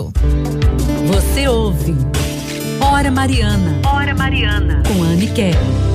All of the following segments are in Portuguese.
8. Você ouve Hora Mariana. Hora Mariana. Com Anne Kellen.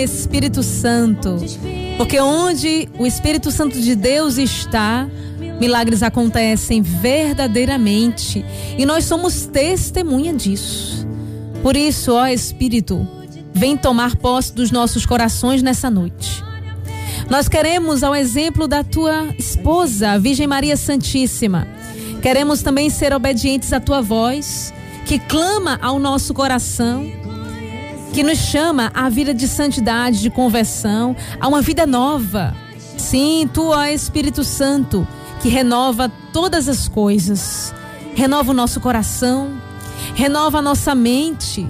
Espírito Santo, porque onde o Espírito Santo de Deus está, milagres acontecem verdadeiramente e nós somos testemunha disso. Por isso, ó Espírito, vem tomar posse dos nossos corações nessa noite. Nós queremos, ao exemplo da tua esposa, a Virgem Maria Santíssima, queremos também ser obedientes à tua voz, que clama ao nosso coração, que nos chama à vida de santidade, de conversão, a uma vida nova. Sim, tu, ó Espírito Santo, que renova todas as coisas, renova o nosso coração, renova a nossa mente,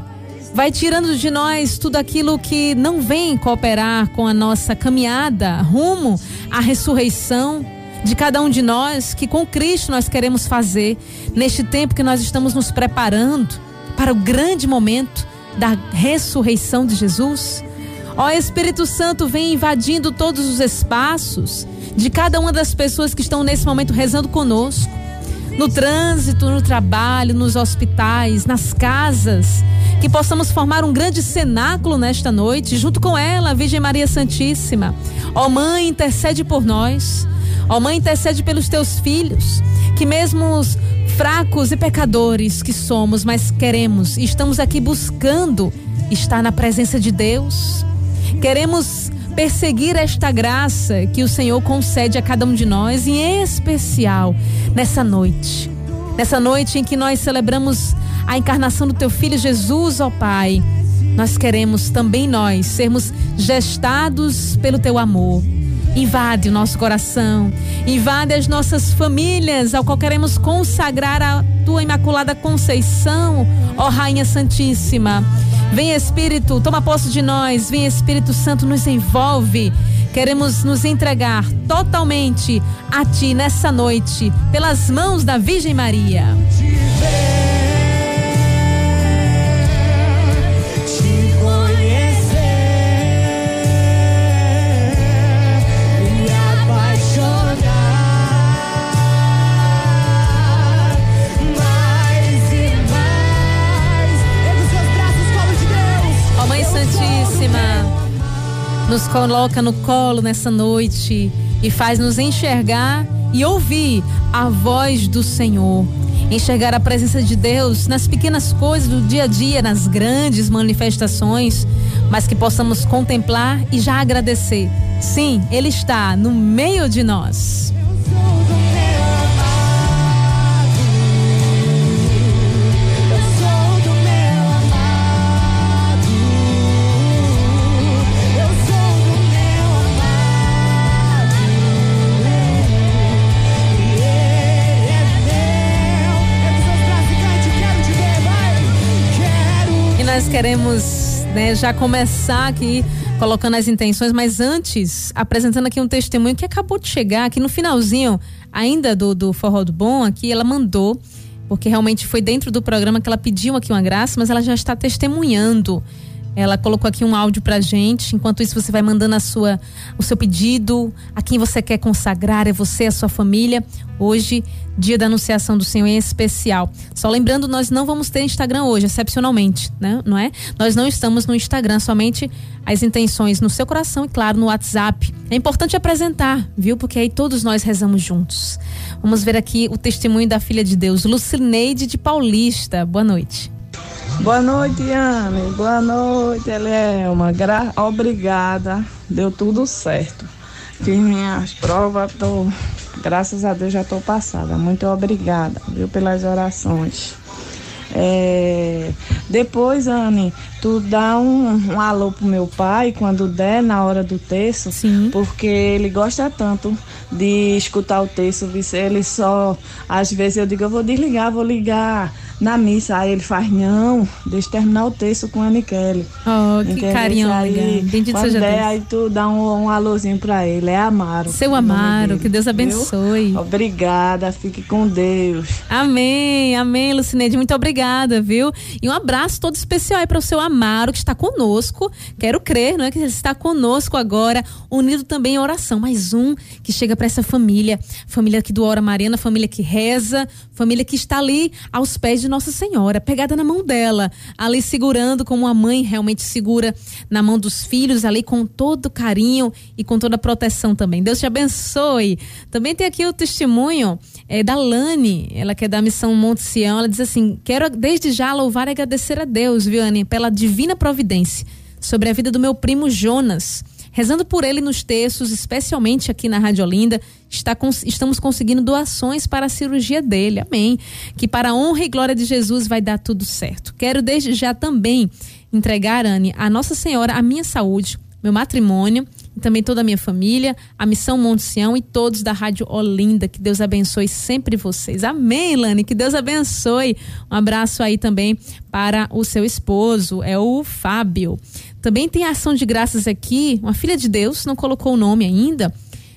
vai tirando de nós tudo aquilo que não vem cooperar com a nossa caminhada rumo à ressurreição de cada um de nós, que com Cristo nós queremos fazer neste tempo que nós estamos nos preparando para o grande momento da ressurreição de Jesus. Ó Espírito Santo, vem invadindo todos os espaços de cada uma das pessoas que estão nesse momento rezando conosco, no trânsito, no trabalho, nos hospitais, nas casas, que possamos formar um grande cenáculo nesta noite, junto com ela, a Virgem Maria Santíssima. Ó Mãe, intercede por nós. Ó Mãe, intercede pelos teus filhos, que mesmo os fracos e pecadores que somos, mas queremos, estamos aqui buscando estar na presença de Deus. Queremos perseguir esta graça que o Senhor concede a cada um de nós, em especial nessa noite em que nós celebramos a encarnação do teu Filho Jesus, ó Pai. Nós queremos também nós sermos gestados pelo teu amor. Invade o nosso coração, invade as nossas famílias, ao qual queremos consagrar a tua Imaculada Conceição, ó Rainha Santíssima. Vem Espírito, toma posse de nós, vem Espírito Santo, nos envolve. Queremos nos entregar totalmente a ti nessa noite, pelas mãos da Virgem Maria. Nos coloca no colo nessa noite e faz nos enxergar e ouvir a voz do Senhor, enxergar a presença de Deus nas pequenas coisas do dia a dia, nas grandes manifestações, mas que possamos contemplar e já agradecer. Sim, Ele está no meio de nós. Nós queremos, já começar aqui colocando as intenções, mas antes apresentando aqui um testemunho que acabou de chegar aqui no finalzinho ainda do Forró do Bom. Aqui ela mandou, porque realmente foi dentro do programa que ela pediu aqui uma graça, mas ela já está testemunhando. Ela colocou aqui um áudio pra gente. Enquanto isso, você vai mandando o seu pedido, a quem você quer consagrar, é você, a sua família. Hoje, dia da Anunciação do Senhor, em especial. Só lembrando, nós não vamos ter Instagram hoje, excepcionalmente, né? Não é? Nós não estamos no Instagram, somente as intenções no seu coração e, claro, no WhatsApp. É importante apresentar, viu? Porque aí todos nós rezamos juntos. Vamos ver aqui o testemunho da filha de Deus, Lucineide de Paulista. Boa noite. Boa noite, Anne. Boa noite, Eleuma. Obrigada. Deu tudo certo. Fiz minhas provas, graças a Deus já estou passada. Muito obrigada, viu, pelas orações. Depois, Anne, tu dá um alô pro meu pai quando der na hora do terço. Sim. Porque ele gosta tanto de escutar o texto, ele só, às vezes eu digo, eu vou desligar, vou ligar na missa, aí ele faz, não, deixa eu terminar o texto com a Anne Kellen. Oh, que entendeu? Carinho, aí, bendito seja Deus. Aí tu dá um alôzinho pra ele, é Amaro. Seu Amaro, que Deus abençoe. Viu? Obrigada, fique com Deus. Amém, amém, Lucineide, muito obrigada, viu? E um abraço todo especial aí para o seu Amaro, que está conosco, quero crer, não é, que ele está conosco agora, unido também em oração, mais um que chega para essa família, família que do Hora Mariana, família que reza, família que está ali aos pés de Nossa Senhora, pegada na mão dela, ali segurando como a mãe realmente segura na mão dos filhos, ali com todo carinho e com toda a proteção também. Deus te abençoe. Também tem aqui o testemunho da Lani, ela que é da Missão Monte Sião, ela diz assim, quero desde já louvar e agradecer a Deus, viu, Anne, pela divina providência sobre a vida do meu primo Jonas, rezando por ele nos textos, especialmente aqui na Rádio Olinda, estamos conseguindo doações para a cirurgia dele, amém, que para a honra e glória de Jesus vai dar tudo certo. Quero desde já também entregar, Anne, a Nossa Senhora, a minha saúde, meu matrimônio e também toda a minha família, a Missão Monte Sião e todos da Rádio Olinda, que Deus abençoe sempre vocês, amém, Lani, que Deus abençoe. Um abraço aí também para o seu esposo, é o Fábio. Também tem a ação de graças aqui, uma filha de Deus, não colocou o nome ainda,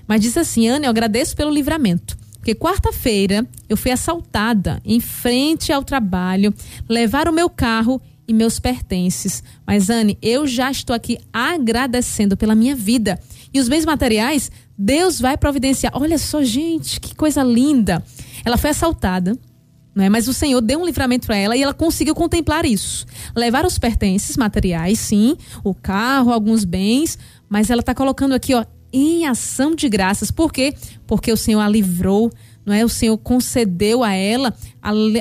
mas diz assim, Ana, eu agradeço pelo livramento, porque quarta-feira eu fui assaltada em frente ao trabalho, levaram o meu carro e meus pertences, mas Anne, eu já estou aqui agradecendo pela minha vida, e os bens materiais Deus vai providenciar. Olha só, gente, que coisa linda, ela foi assaltada, não é? Mas o Senhor deu um livramento para ela e ela conseguiu contemplar isso, levar os pertences materiais, sim, o carro, alguns bens, mas ela está colocando aqui, ó, em ação de graças. Por quê? Porque o Senhor a livrou, não é? O Senhor concedeu a ela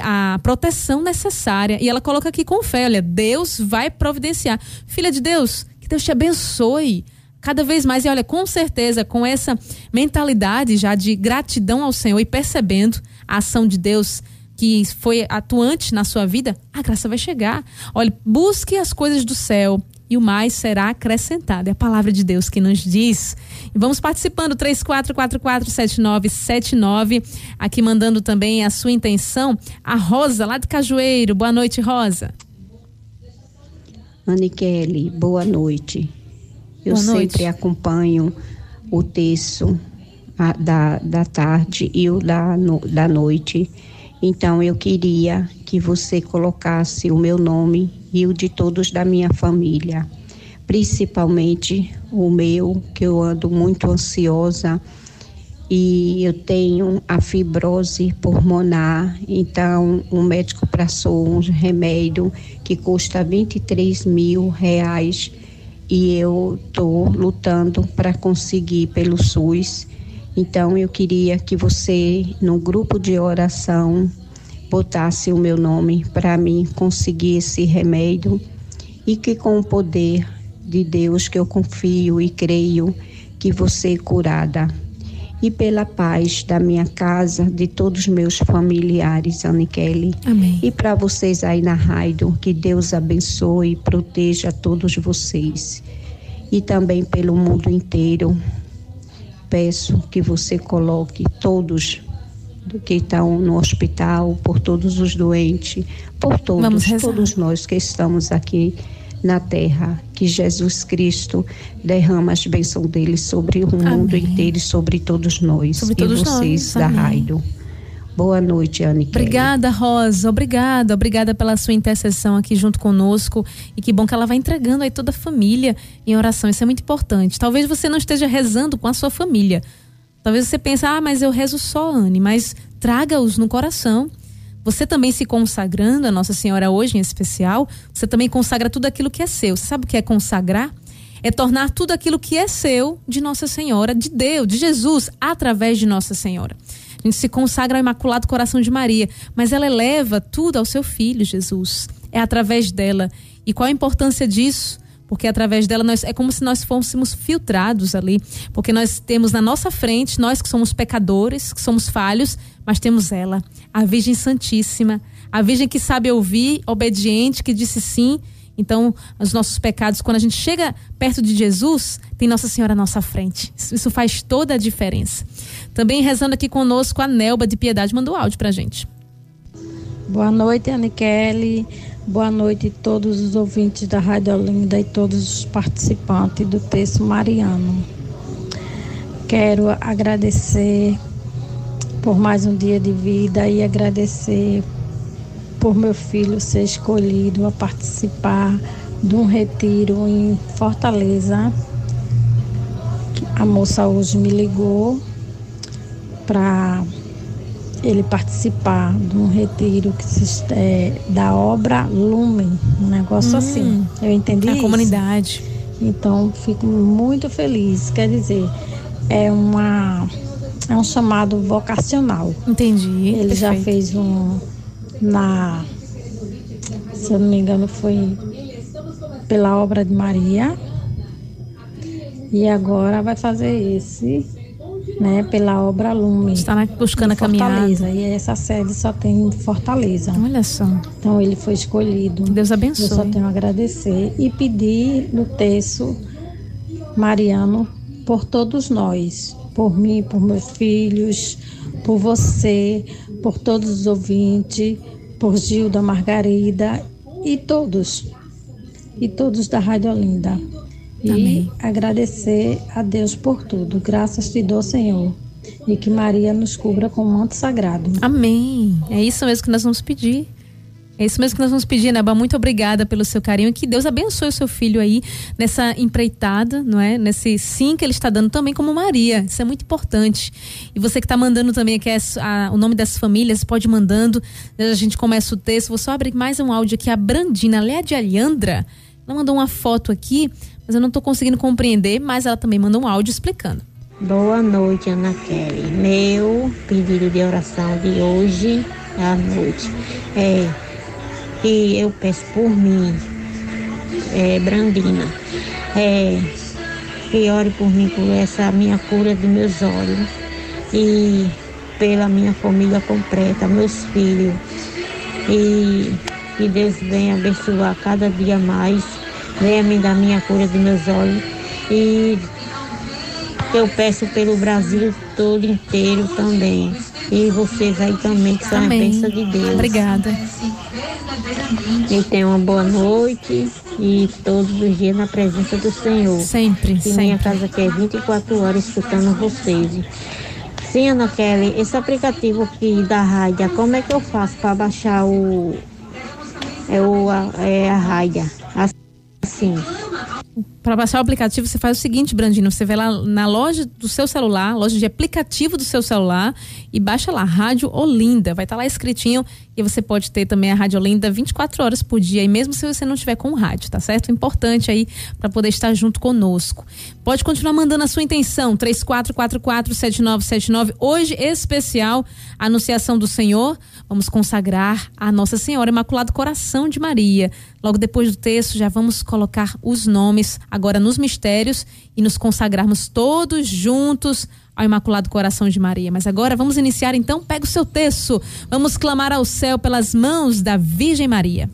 a proteção necessária, e ela coloca aqui com fé, olha, Deus vai providenciar. Filha de Deus, que Deus te abençoe cada vez mais, e olha, com certeza, com essa mentalidade já de gratidão ao Senhor e percebendo a ação de Deus que foi atuante na sua vida, a graça vai chegar. Olha, busque as coisas do céu e o mais será acrescentado. É a palavra de Deus que nos diz. E vamos participando, 34447979, aqui mandando também a sua intenção, a Rosa, lá de Cajueiro. Boa noite, Rosa. Anne Kellen, boa noite. Eu boa noite. Sempre acompanho o texto da tarde e o da noite. Então, eu queria que você colocasse o meu nome e o de todos da minha família, principalmente o meu, que eu ando muito ansiosa e eu tenho a fibrose pulmonar. Então, um médico passou um remédio que custa R$23.000 e eu estou lutando para conseguir pelo SUS. Então, eu queria que você, no grupo de oração, botasse o meu nome para mim conseguir esse remédio, e que com o poder de Deus, que eu confio e creio, que você é curada. E pela paz da minha casa, de todos os meus familiares, Anne Kellen. Amém. E para vocês aí na rádio, que Deus abençoe e proteja todos vocês. E também pelo mundo inteiro. Peço que você coloque todos que estão no hospital, por todos os doentes, por todos nós que estamos aqui na terra, que Jesus Cristo derrama as bênçãos dele sobre o amém. Mundo inteiro e sobre todos nós, sobre e todos vocês nós. Da rádio. Boa noite, Anne Kellen. Obrigada, Rosa, obrigada pela sua intercessão aqui junto conosco, e que bom que ela vai entregando aí toda a família em oração, isso é muito importante. Talvez você não esteja rezando com a sua família, talvez você pense, mas eu rezo só, Anne, mas traga-os no coração. Você também se consagrando a Nossa Senhora hoje em especial, você também consagra tudo aquilo que é seu. Você sabe o que é consagrar? É tornar tudo aquilo que é seu de Nossa Senhora, de Deus, de Jesus, através de Nossa Senhora. A gente se consagra ao Imaculado Coração de Maria, mas ela eleva tudo ao seu Filho, Jesus. É através dela. E qual a importância disso? Porque através dela é como se nós fôssemos filtrados ali, porque nós temos na nossa frente, nós que somos pecadores, que somos falhos, mas temos ela, a Virgem Santíssima, a Virgem que sabe ouvir, obediente, que disse sim. Então, os nossos pecados, quando a gente chega perto de Jesus, tem Nossa Senhora à nossa frente. Isso faz toda a diferença. Também rezando aqui conosco a Nelba de Piedade, mandou áudio pra gente. Boa noite, Anne Kellen. Boa noite a todos os ouvintes da Rádio Olinda e todos os participantes do Terço Mariano. Quero agradecer por mais um dia de vida e agradecer por meu filho ser escolhido a participar de um retiro em Fortaleza. A moça hoje me ligou para ele participar de um retiro que se, da obra Lumen, um negócio assim. Eu entendi isso. A comunidade. Então, fico muito feliz. Quer dizer, é um chamado vocacional. Entendi. Ele perfeito. Já fez um se eu não me engano, foi pela obra de Maria. E agora vai fazer esse, né, pela obra Lumen. Está buscando a caminhada. E essa sede só tem em Fortaleza. Olha só. Então ele foi escolhido. Que Deus abençoe. Eu só tenho a agradecer e pedir no terço mariano por todos nós, por mim, por meus filhos, por você, por todos os ouvintes, por Gilda, Margarida e todos da Rádio Olinda. E amém. Agradecer a Deus por tudo. Graças te dou, Senhor. E que Maria nos cubra com o manto sagrado. Amém. É isso mesmo que nós vamos pedir. É isso mesmo que nós vamos pedir, Neba. Muito obrigada pelo seu carinho e que Deus abençoe o seu filho aí nessa empreitada, não é? Nesse sim que ele está dando também como Maria. Isso é muito importante. E você que está mandando também aqui o nome das famílias, pode ir mandando. A gente começa o texto. Vou só abrir mais um áudio aqui. A Brandina, Léa de Aliandra, ela mandou uma foto aqui, mas eu não estou conseguindo compreender, mas ela também mandou um áudio explicando. Boa noite, Anne Kellen. Meu pedido de oração de hoje à noite é que eu peço por mim, Brandina, que ore por mim, por essa minha cura dos meus olhos e pela minha família completa, meus filhos, e que Deus venha abençoar cada dia mais. Venha me dar minha cura dos meus olhos. E eu peço pelo Brasil todo inteiro também. E vocês aí também, que são a bênção de Deus. Obrigada. E tenha uma boa noite. E todos os dias na presença do Senhor. Sempre, e sempre. Minha casa aqui é 24 horas escutando vocês. Sim, Anne Kellen, esse aplicativo aqui da rádio, como é que eu faço para baixar a rádio? Sim. Para baixar o aplicativo, você faz o seguinte, Brandino, você vai lá na loja do seu celular, loja de aplicativo do seu celular, e baixa lá, Rádio Olinda, vai estar lá escritinho, e você pode ter também a Rádio Olinda 24 horas por dia, e mesmo se você não estiver com o rádio, tá certo? Importante aí para poder estar junto conosco. Pode continuar mandando a sua intenção, 34447979, hoje especial, Anunciação do Senhor, vamos consagrar a Nossa Senhora Imaculado Coração de Maria. Logo depois do texto, já vamos colocar os nomes agora nos mistérios e nos consagrarmos todos juntos ao Imaculado Coração de Maria. Mas agora vamos iniciar então, pega o seu terço, vamos clamar ao céu pelas mãos da Virgem Maria.